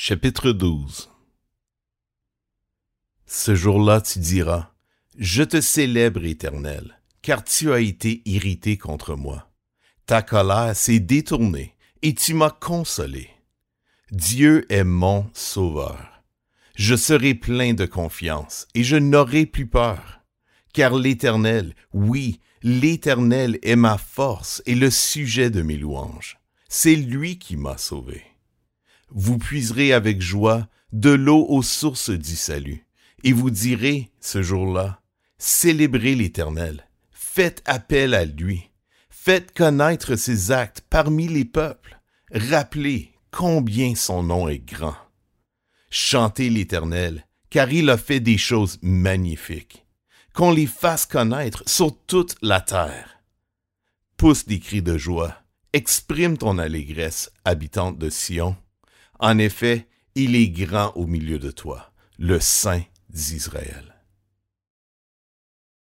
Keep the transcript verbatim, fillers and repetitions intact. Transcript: Chapitre douze. Ce jour-là tu diras, je te célèbre, Éternel, car tu as été irrité contre moi. Ta colère s'est détournée et tu m'as consolé. Dieu est mon sauveur. Je serai plein de confiance et je n'aurai plus peur, car l'Éternel, oui, l'Éternel est ma force et le sujet de mes louanges. C'est lui qui m'a sauvé. Vous puiserez avec joie de l'eau aux sources du salut, et vous direz ce jour-là, célébrez l'Éternel, faites appel à lui, faites connaître ses actes parmi les peuples, rappelez combien son nom est grand. Chantez l'Éternel, car il a fait des choses magnifiques. Qu'on les fasse connaître sur toute la terre. Pousse des cris de joie, exprime ton allégresse, habitante de Sion. En effet, il est grand au milieu de toi, le Saint d'Israël.